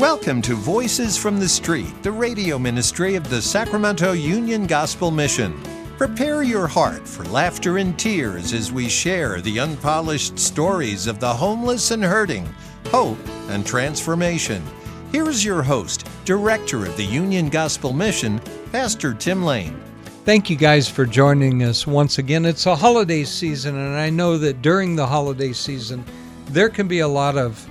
Welcome to Voices from the Street, the radio ministry of the Sacramento Union Gospel Mission. Prepare your heart for laughter and tears as we share the unpolished stories of the homeless and hurting, hope and transformation. Here's your host, Director of the Union Gospel Mission, Pastor Tim Lane. Thank you guys for joining us once again. It's a holiday season, and I know that during the holiday season, there can be a lot of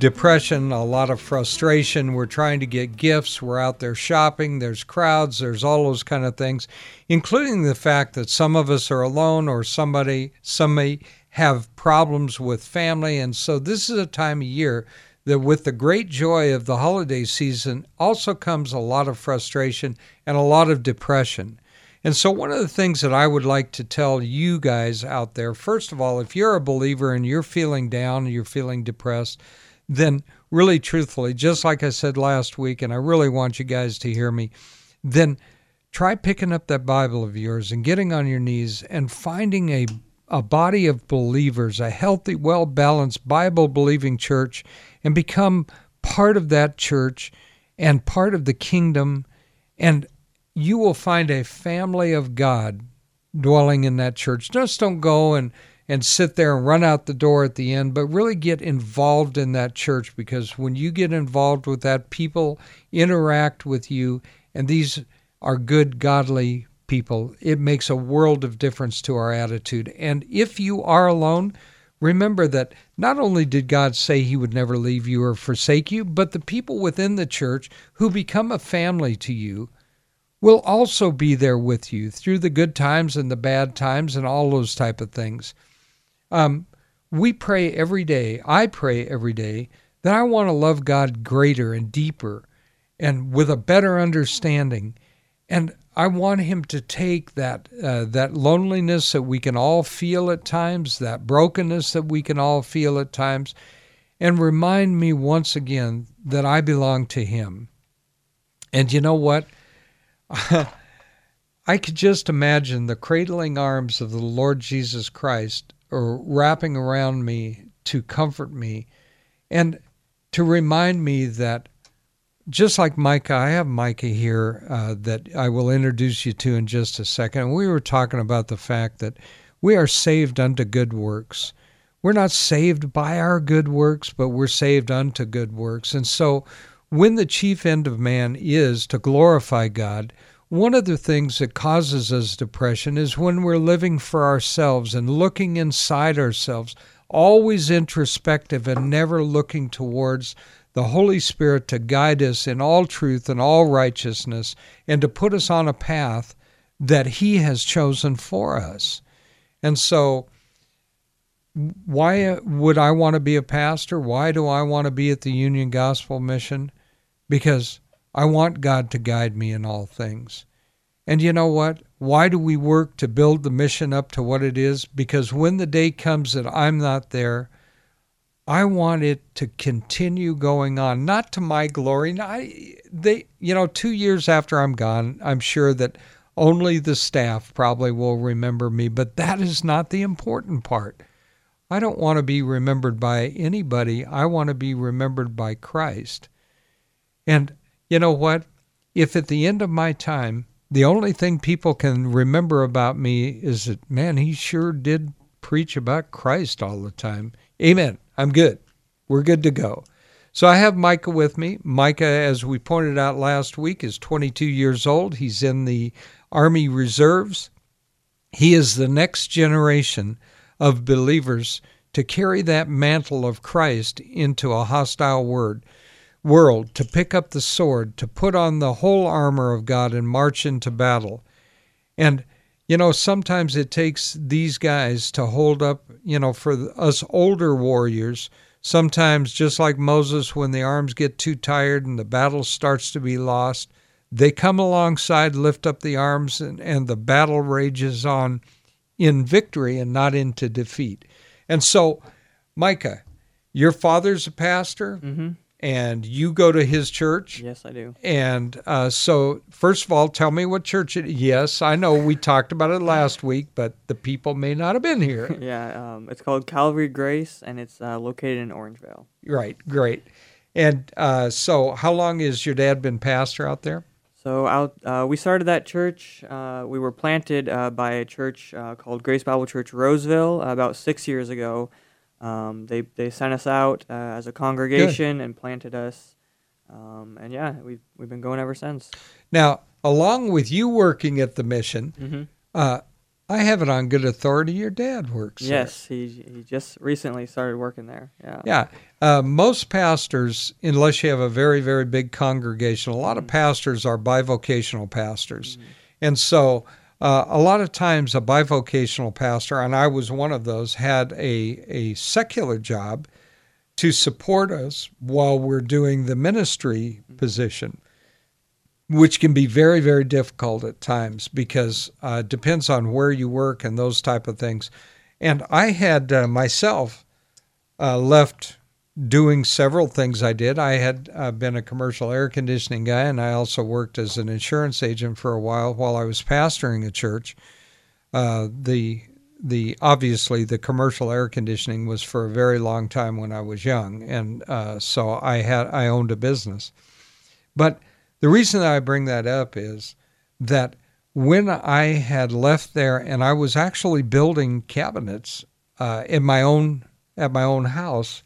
depression, a lot of frustration. We're trying to get gifts. We're out there shopping. There's crowds. There's all those kind of things, including the fact that some of us are alone or some may have problems with family. And so this is a time of year that with the great joy of the holiday season also comes a lot of frustration and a lot of depression. And so one of the things that I would like to tell you guys out there, first of all, if you're a believer and you're feeling down, you're feeling depressed, then really truthfully, just like I said last week, and I really want you guys to hear me, then try picking up that Bible of yours and getting on your knees and finding a body of believers, a healthy, well-balanced, Bible-believing church, and become part of that church and part of the kingdom. And you will find a family of God dwelling in that church. Just don't go and sit there and run out the door at the end, but really get involved in that church, because when you get involved with that, people interact with you, and these are good, godly people. It makes a world of difference to our attitude. And if you are alone, remember that not only did God say he would never leave you or forsake you, but the people within the church who become a family to you will also be there with you through the good times and the bad times and all those type of things. We pray every day, I pray every day, that I want to love God greater and deeper and with a better understanding. And I want him to take that loneliness that we can all feel at times, that brokenness that we can all feel at times, and remind me once again that I belong to him. And you know what? I could just imagine the cradling arms of the Lord Jesus Christ wrapping around me to comfort me and to remind me that, just like Micah, I have Micah here that I will introduce you to in just a second. And we were talking about the fact that we are saved unto good works. We're not saved by our good works, but we're saved unto good works. And so when the chief end of man is to glorify God, one of the things that causes us depression is when we're living for ourselves and looking inside ourselves, always introspective and never looking towards the Holy Spirit to guide us in all truth and all righteousness, and to put us on a path that he has chosen for us. And so why would I want to be a pastor? Why do I want to be at the Union Gospel Mission? Because I want God to guide me in all things. And you know what? Why do we work to build the mission up to what it is? Because when the day comes that I'm not there, I want it to continue going on, not to my glory. 2 years after I'm gone, I'm sure that only the staff probably will remember me, but that is not the important part. I don't want to be remembered by anybody. I want to be remembered by Christ. And you know what? If at the end of my time, the only thing people can remember about me is that, man, he sure did preach about Christ all the time. Amen. I'm good. We're good to go. So I have Micah with me. Micah, as we pointed out last week, is 22 years old. He's in the Army Reserves. He is the next generation of believers to carry that mantle of Christ into a hostile world, to pick up the sword, to put on the whole armor of God and march into battle. And you know, sometimes it takes these guys to hold up, for us older warriors. Sometimes, just like Moses, when the arms get too tired and the battle starts to be lost, they come alongside, lift up the arms, and the battle rages on in victory and not into defeat. And so, Micah, your father's a pastor, mm-hmm. and you go to his church. Yes, I do. And so, first of all, tell me what church it is. Yes, I know we talked about it last week, but the people may not have been here. It's called Calvary Grace, and it's located in Orangevale. Right, great. And so how long has your dad been pastor out there? So we started that church. We were planted by a church called Grace Bible Church Roseville about 6 years ago. They sent us out as a congregation. Good. And planted us. And yeah, we've been going ever since. Now, along with you working at the mission, mm-hmm. I have it on good authority your dad works there. Yes, he just recently started working there. Yeah. Yeah. Most pastors, unless you have a very, very big congregation, a lot mm-hmm. of pastors are bivocational pastors. Mm-hmm. And so a lot of times a bivocational pastor, and I was one of those, had a secular job to support us while we're doing the ministry mm-hmm. position, which can be very, very difficult at times because it depends on where you work and those type of things. And I had myself left doing several things I did. I had been a commercial air conditioning guy, and I also worked as an insurance agent for a while I was pastoring a church. Obviously, the commercial air conditioning was for a very long time when I was young, and so I owned a business. But the reason that I bring that up is that when I had left there and I was actually building cabinets at my own house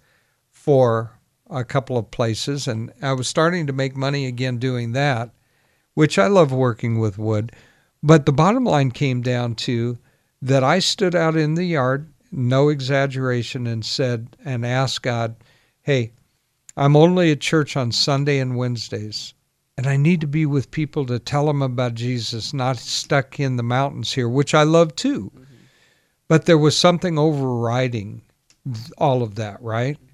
for a couple of places, and I was starting to make money again doing that, which I love working with wood. But the bottom line came down to that I stood out in the yard, no exaggeration, and said and asked God, hey, I'm only at church on Sunday and Wednesdays. And I need to be with people to tell them about Jesus, not stuck in the mountains here, which I love too. Mm-hmm. But there was something overriding all of that, right? Mm-hmm.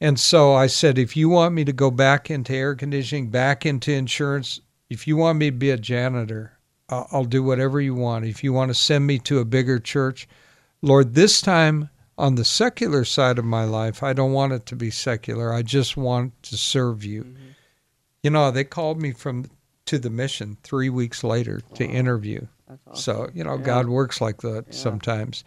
And so I said, if you want me to go back into air conditioning, back into insurance, if you want me to be a janitor, I'll do whatever you want. If you want to send me to a bigger church, Lord, this time on the secular side of my life, I don't want it to be secular. I just want to serve you. Mm-hmm. You know, they called me to the mission 3 weeks later. Wow. To interview. That's awesome. So, you know, yeah. God works like that. Yeah. Sometimes.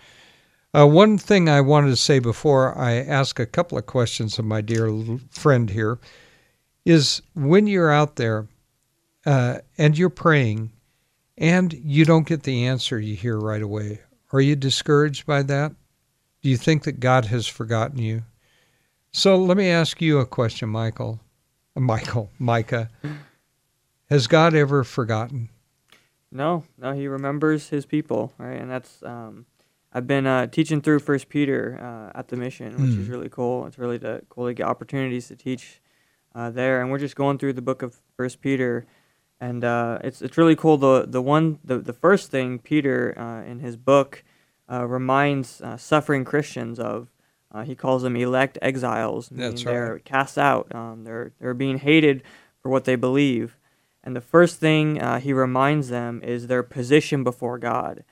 One thing I wanted to say before I ask a couple of questions of my dear friend here is when you're out there and you're praying and you don't get the answer you hear right away, are you discouraged by that? Do you think that God has forgotten you? So let me ask you a question, Micah, has God ever forgotten? No, he remembers his people, right? And that's, I've been teaching through 1 Peter at the mission, which is really cool. It's really cool to get opportunities to teach there. And we're just going through the book of 1 Peter, and it's really cool. The first thing Peter in his book reminds suffering Christians of, he calls them elect exiles. That's right. They're cast out. They're being hated for what they believe. And the first thing he reminds them is their position before God.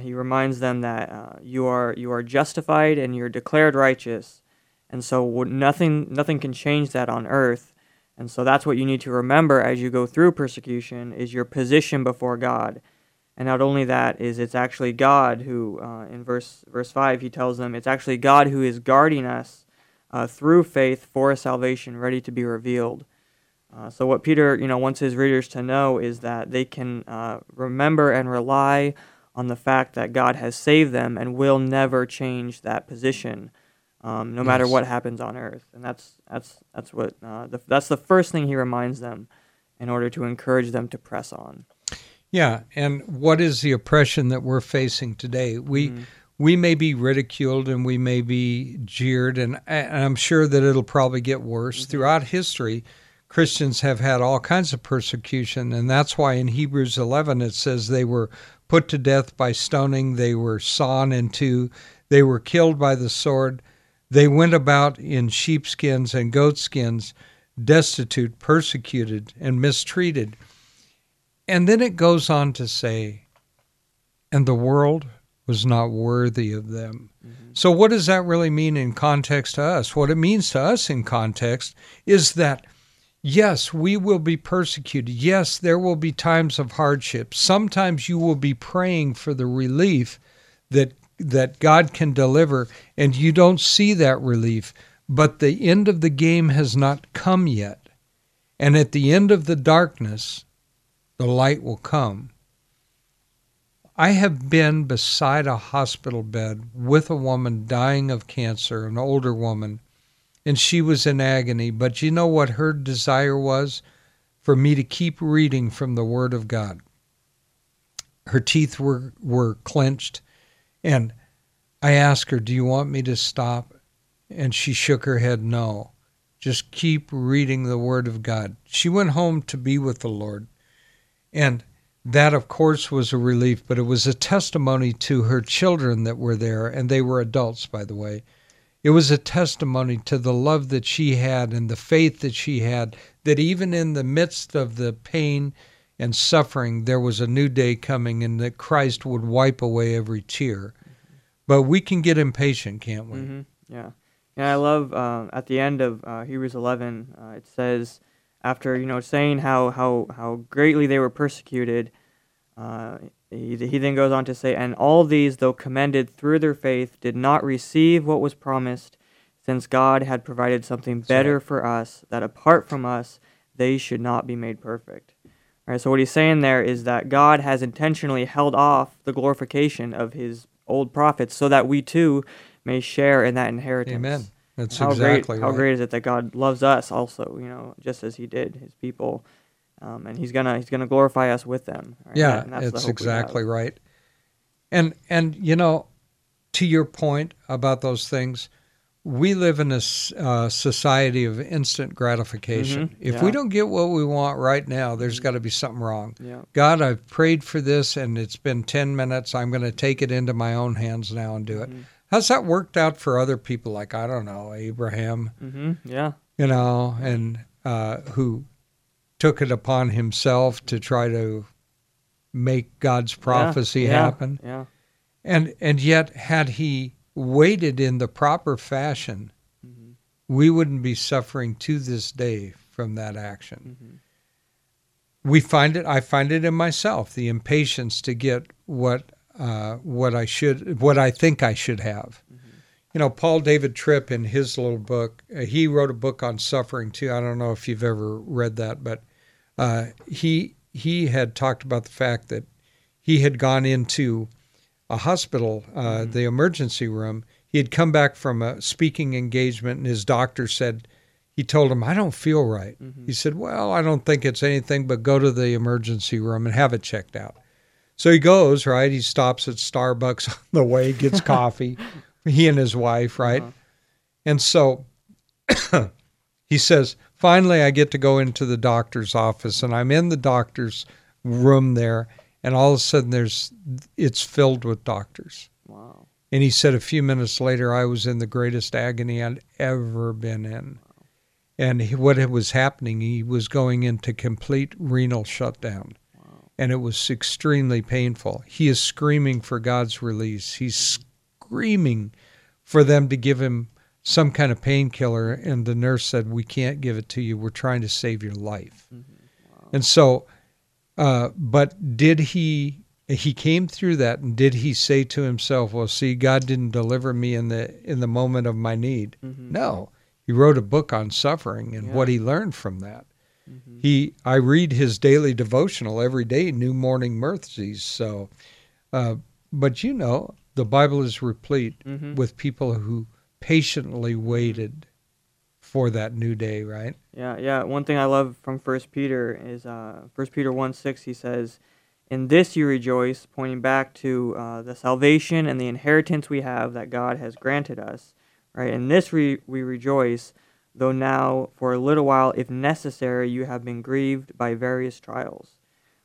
He reminds them that you are justified and you're declared righteous. And so nothing can change that on earth. And so that's what you need to remember as you go through persecution is your position before God. And not only that, it's actually God who, in verse 5, he tells them, it's actually God who is guarding us through faith for a salvation ready to be revealed. So what Peter, wants his readers to know is that they can remember and rely on the fact that God has saved them and will never change that position, no matter what happens on earth. And that's what that's the first thing he reminds them, in order to encourage them to press on. Yeah, and what is the oppression that we're facing today? We may be ridiculed and we may be jeered, and I'm sure that it'll probably get worse. Mm-hmm. Throughout history, Christians have had all kinds of persecution, and that's why in Hebrews 11 it says they were put to death by stoning, they were sawn in two, they were killed by the sword, they went about in sheepskins and goatskins, destitute, persecuted, and mistreated. And then it goes on to say, and the world was not worthy of them. Mm-hmm. So what does that really mean in context to us? What it means to us in context is that, yes, we will be persecuted. Yes, there will be times of hardship. Sometimes you will be praying for the relief that God can deliver, and you don't see that relief. but the end of the game has not come yet. And at the end of the darkness, the light will come. I have been beside a hospital bed with a woman dying of cancer, an older woman, and she was in agony. But you know what her desire was? For me to keep reading from the Word of God. Her teeth were clenched, and I asked her, do you want me to stop? And she shook her head, no. Just keep reading the Word of God. She went home to be with the Lord, and that, of course, was a relief, but it was a testimony to her children that were there, and they were adults, by the way. It was a testimony to the love that she had and the faith that she had, that even in the midst of the pain and suffering, there was a new day coming and that Christ would wipe away every tear. Mm-hmm. But we can get impatient, can't we? Mm-hmm. Yeah. And I love at the end of Hebrews 11, it says, after, you know, saying how greatly they were persecuted, he then goes on to say, and all these, though commended through their faith, did not receive what was promised, since God had provided something better for us, that apart from us, they should not be made perfect. All right, so what he's saying there is that God has intentionally held off the glorification of his old prophets so that we too may share in that inheritance. Amen. That's exactly right. How great is it that God loves us also, you know, just as he did his people, and he's gonna glorify us with them. Right? Yeah, and that's exactly right. And you know, to your point about those things, we live in a society of instant gratification. Mm-hmm. If we don't get what we want right now, there's got to be something wrong. Yeah. God, I've prayed for this, and it's been 10 minutes. I'm going to take it into my own hands now and do it. Mm-hmm. How's that worked out for other people like, I don't know, Abraham, you know, and who took it upon himself to try to make God's prophecy happen. Yeah. And yet, had he waited in the proper fashion, mm-hmm. we wouldn't be suffering to this day from that action. Mm-hmm. I find it in myself, the impatience to get what I think I should have. Mm-hmm. You know, Paul David Tripp, in his little book, he wrote a book on suffering too. I don't know if you've ever read that, but he had talked about the fact that he had gone into a hospital, the emergency room. He had come back from a speaking engagement, and his doctor said, he told him, I don't feel right. Mm-hmm. He said, well, I don't think it's anything, but go to the emergency room and have it checked out. So he goes, right? He stops at Starbucks on the way, gets coffee, he and his wife, right? Uh-huh. And so he says, finally, I get to go into the doctor's office, and I'm in the doctor's room there, and all of a sudden it's filled with doctors. Wow. And he said, a few minutes later, I was in the greatest agony I'd ever been in. Wow. And what was happening, he was going into complete renal shutdown. And it was extremely painful. He is screaming for God's release. He's screaming for them to give him some kind of painkiller, and the nurse said, we can't give it to you. We're trying to save your life. Mm-hmm. Wow. And so, but did he came through that, and did he say to himself, well, see, God didn't deliver me in the moment of my need? Mm-hmm. No. He wrote a book on suffering and what he learned from that. Mm-hmm. I read his daily devotional every day, New Morning Mercies. So, but you know, the Bible is replete with people who patiently waited for that new day, right? Yeah, yeah. One thing I love from 1 Peter is 1 Peter 1:6. He says, "In this you rejoice," pointing back to the salvation and the inheritance we have that God has granted us. Right? In this we rejoice. Though now, for a little while, if necessary, you have been grieved by various trials.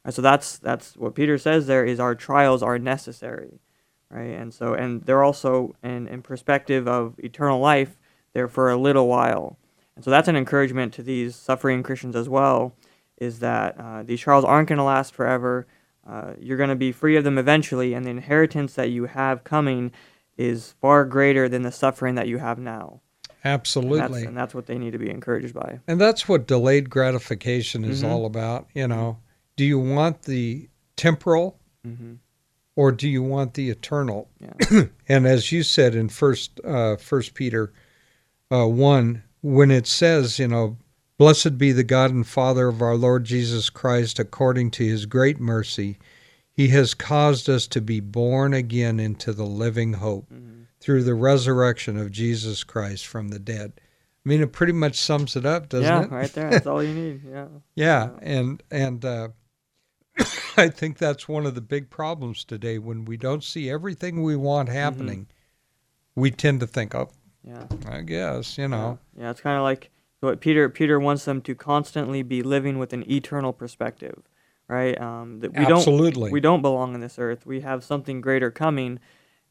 And so that's what Peter says there is our trials are necessary, right? And so, and they're also in perspective of eternal life, they're for a little while. And so that's an encouragement to these suffering Christians as well, is that these trials aren't going to last forever. You're going to be free of them eventually, and the inheritance that you have coming is far greater than the suffering that you have now. Absolutely. And that's what they need to be encouraged by. And that's what delayed gratification is all about. You know, do you want the temporal or do you want the eternal? Yeah. And as you said in First Peter, 1, when it says, you know, "Blessed be the God and Father of our Lord Jesus Christ, according to his great mercy, he has caused us to be born again into the living hope through the resurrection of Jesus Christ from the dead." I mean, it pretty much sums it up, doesn't it? Yeah, right there. That's all you need. Yeah. Yeah, and I think that's one of the big problems today. When we don't see everything we want happening, we tend to think, "Oh, yeah, I guess, you know." Yeah, it's kind of like what Peter wants them to constantly be living with an eternal perspective, right? That we don't belong on this earth. We have something greater coming,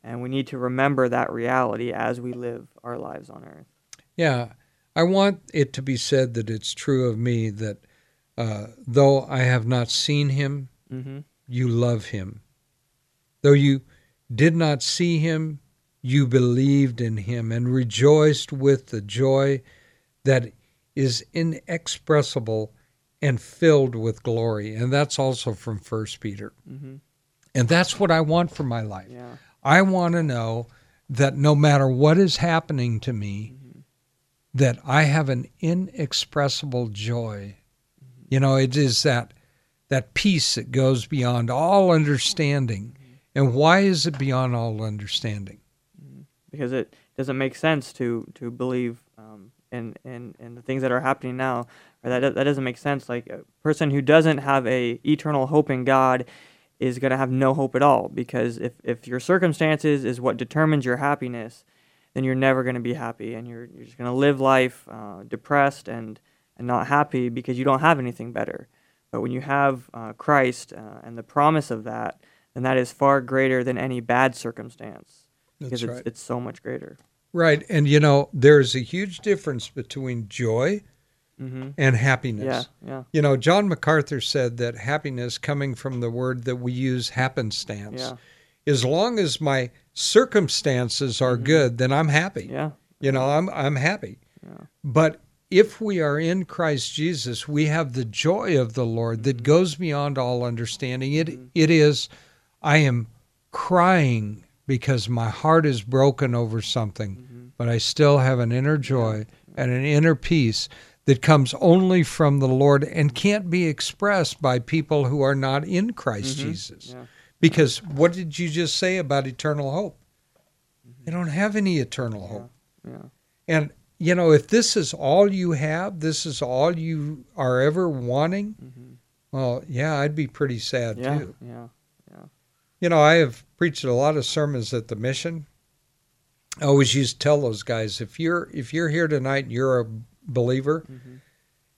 and we need to remember that reality as we live our lives on earth. Yeah, I want it to be said that it's true of me that though I have not seen him, you love him. Though you did not see him, you believed in him and rejoiced with the joy that is inexpressible and filled with glory. And that's also from 1 Peter. And that's what I want for my life. Yeah. I want to know that no matter what is happening to me, that I have an inexpressible joy. You know, it is that peace that goes beyond all understanding. And why is it beyond all understanding? Because it doesn't make sense to believe in the things that are happening now. Or that doesn't make sense. Like, a person who doesn't have a eternal hope in God is going to have no hope at all. Because if your circumstances is what determines your happiness, then you're never going to be happy, and you're just going to live life depressed and not happy because you don't have anything better. But when you have Christ and the promise of that, then that is far greater than any bad circumstance. Because it's so much greater. Right, and you know, there's a huge difference between joy and happiness. Yeah. You know, John MacArthur said that happiness, coming from the word that we use, happenstance, as long as my circumstances are good, then I'm happy. Yeah. You know, I'm happy. Yeah. But if we are in Christ Jesus, we have the joy of the Lord that goes beyond all understanding. It is, I am crying because my heart is broken over something, but I still have an inner joy and an inner peace that comes only from the Lord and can't be expressed by people who are not in Christ Jesus. Yeah. Because what did you just say about eternal hope? They don't have any eternal hope. Yeah. And, you know, if this is all you have, this is all you are ever wanting, well, yeah, I'd be pretty sad too. Yeah. You know, I have preached a lot of sermons at the mission. I always used to tell those guys, if you're here tonight and you're a believer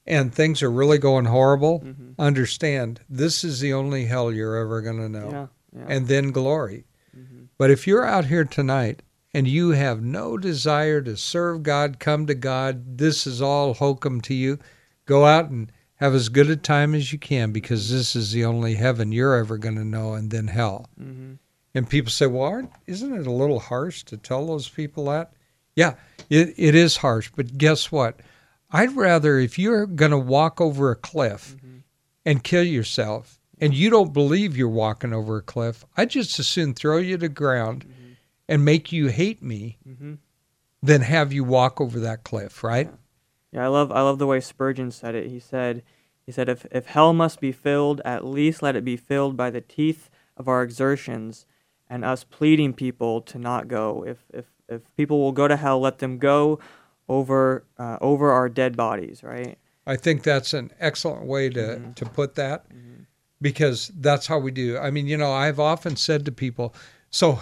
and things are really going horrible, understand this is the only hell you're ever going to know. Yeah. And then glory. But if you're out here tonight and you have no desire to serve God, come to God, this is all hokum to you, go out and have as good a time as you can, because this is the only heaven you're ever going to know, and then hell. And people say, well, isn't it a little harsh to tell those people that? Yeah, it is harsh, but guess what? I'd rather, if you're going to walk over a cliff and kill yourself, and you don't believe you're walking over a cliff, I'd just as soon throw you to the ground and make you hate me than have you walk over that cliff, right? Yeah, I love the way Spurgeon said it. He said, if hell must be filled, at least let it be filled by the teeth of our exertions and us pleading people to not go. If people will go to hell, let them go over our dead bodies, right? I think that's an excellent way to put that, because that's how we do. I mean, you know, I've often said to people, so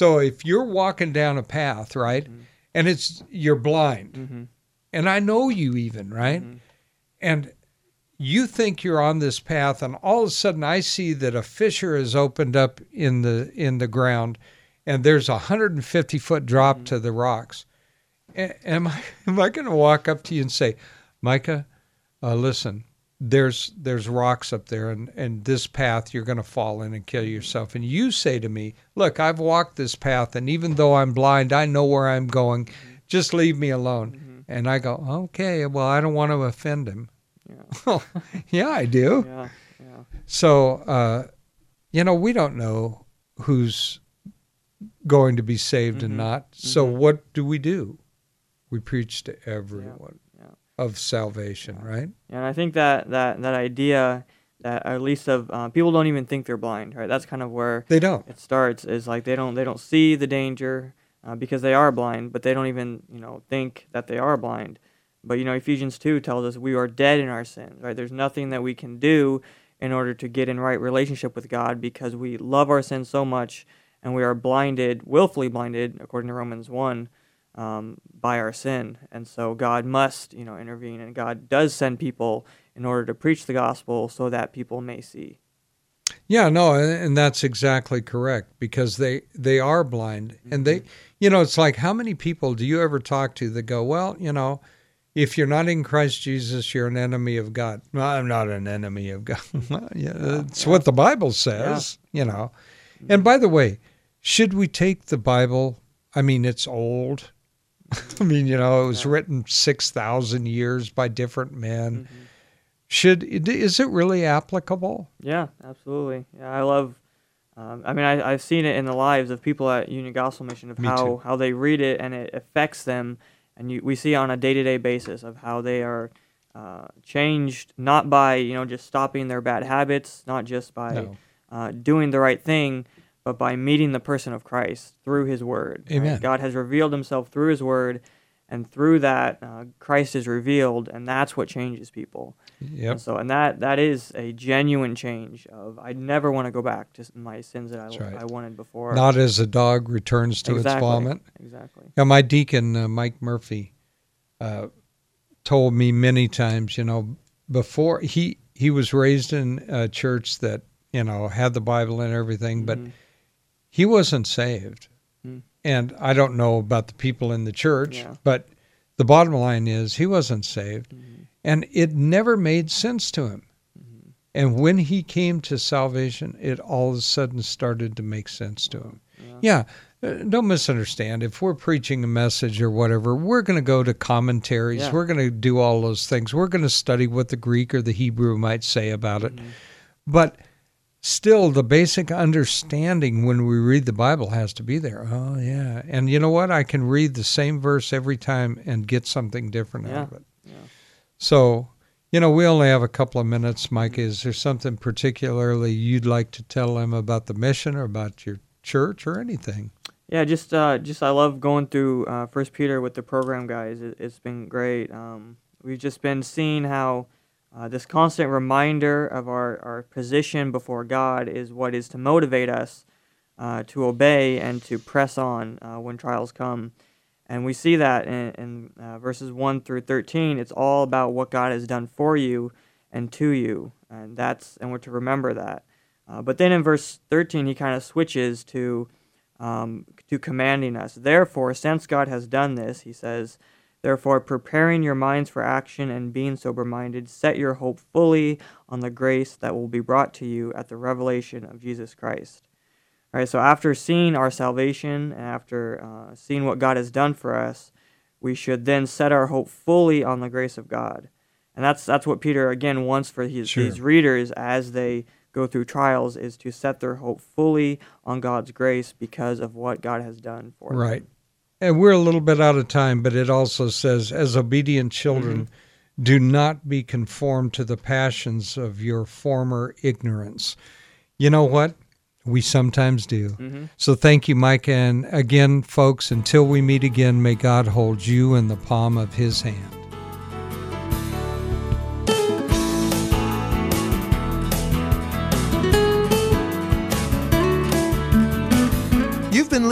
if you're walking down a path, right, and you're blind, and I know you even, right? And you think you're on this path, and all of a sudden I see that a fissure has opened up in the ground, and there's a 150-foot drop to the rocks. Am I going to walk up to you and say, Micah, listen, there's rocks up there, and this path you're going to fall in and kill yourself? And you say to me, look, I've walked this path, and even though I'm blind, I know where I'm going. Just leave me alone. And I go, okay, well, I don't want to offend him. Yeah, yeah, I do. Yeah. So, you know, we don't know who's going to be saved and not. So what do we do? We preach to everyone of salvation, right? And I think that idea that at least of people don't even think they're blind, right? That's kind of where they don't. It starts is like they don't see the danger because they are blind, but they don't even think that they are blind. But Ephesians 2 tells us we are dead in our sins, right? There's nothing that we can do in order to get in right relationship with God because we love our sins so much and we are blinded, willfully blinded, according to Romans 1, by our sin. And so God must, intervene, and God does send people in order to preach the gospel so that people may see. Yeah, no, and that's exactly correct, because they are blind. Mm-hmm. And they, it's like, how many people do you ever talk to that go, well, if you're not in Christ Jesus, you're an enemy of God. Well, I'm not an enemy of God. Well, it's what the Bible says, And by the way, should we take the Bible? I mean, it's old. I mean, it was written 6,000 years by different men. Mm-hmm. Is it really applicable? Yeah, absolutely. Yeah, I love, I've seen it in the lives of people at Union Gospel Mission of how they read it and it affects them. And we see on a day-to-day basis of how they are changed, not by just stopping their bad habits, not just by doing the right thing, but by meeting the person of Christ through His Word. Amen. Right? God has revealed Himself through His Word, and through that, Christ is revealed, and that's what changes people. Yep. And that is a genuine change of, I never want to go back to my sins that I wanted before. Not as a dog returns to its vomit. Exactly. Now, my deacon, Mike Murphy, told me many times, before he was raised in a church that, had the Bible and everything, but he wasn't saved. Mm. And I don't know about the people in the church, but the bottom line is he wasn't saved. Mm-hmm. And it never made sense to him. Mm-hmm. And when he came to salvation, it all of a sudden started to make sense to him. Yeah. Don't misunderstand. If we're preaching a message or whatever, we're going to go to commentaries. Yeah. We're going to do all those things. We're going to study what the Greek or the Hebrew might say about it. Mm-hmm. But still, the basic understanding when we read the Bible has to be there. Oh, yeah. And you know what? I can read the same verse every time and get something different out of it. So, we only have a couple of minutes, Mike. Is there something particularly you'd like to tell them about the mission or about your church or anything? Yeah, just I love going through 1 Peter with the program guys. It's been great. We've just been seeing how this constant reminder of our position before God is what is to motivate us to obey and to press on when trials come. And we see that in verses 1 through 13. It's all about what God has done for you and to you, and we're to remember that. But then in verse 13, he kind of switches to commanding us. Therefore, since God has done this, he says, therefore, preparing your minds for action and being sober-minded, set your hope fully on the grace that will be brought to you at the revelation of Jesus Christ. All right, so after seeing our salvation and after seeing what God has done for us, we should then set our hope fully on the grace of God. And that's what Peter, again, wants for his readers as they go through trials, is to set their hope fully on God's grace because of what God has done for them. Right. And we're a little bit out of time, but it also says, as obedient children, do not be conformed to the passions of your former ignorance. You know what? We sometimes do. Mm-hmm. So thank you, Mike. And again, folks, until we meet again, may God hold you in the palm of His hand. You've been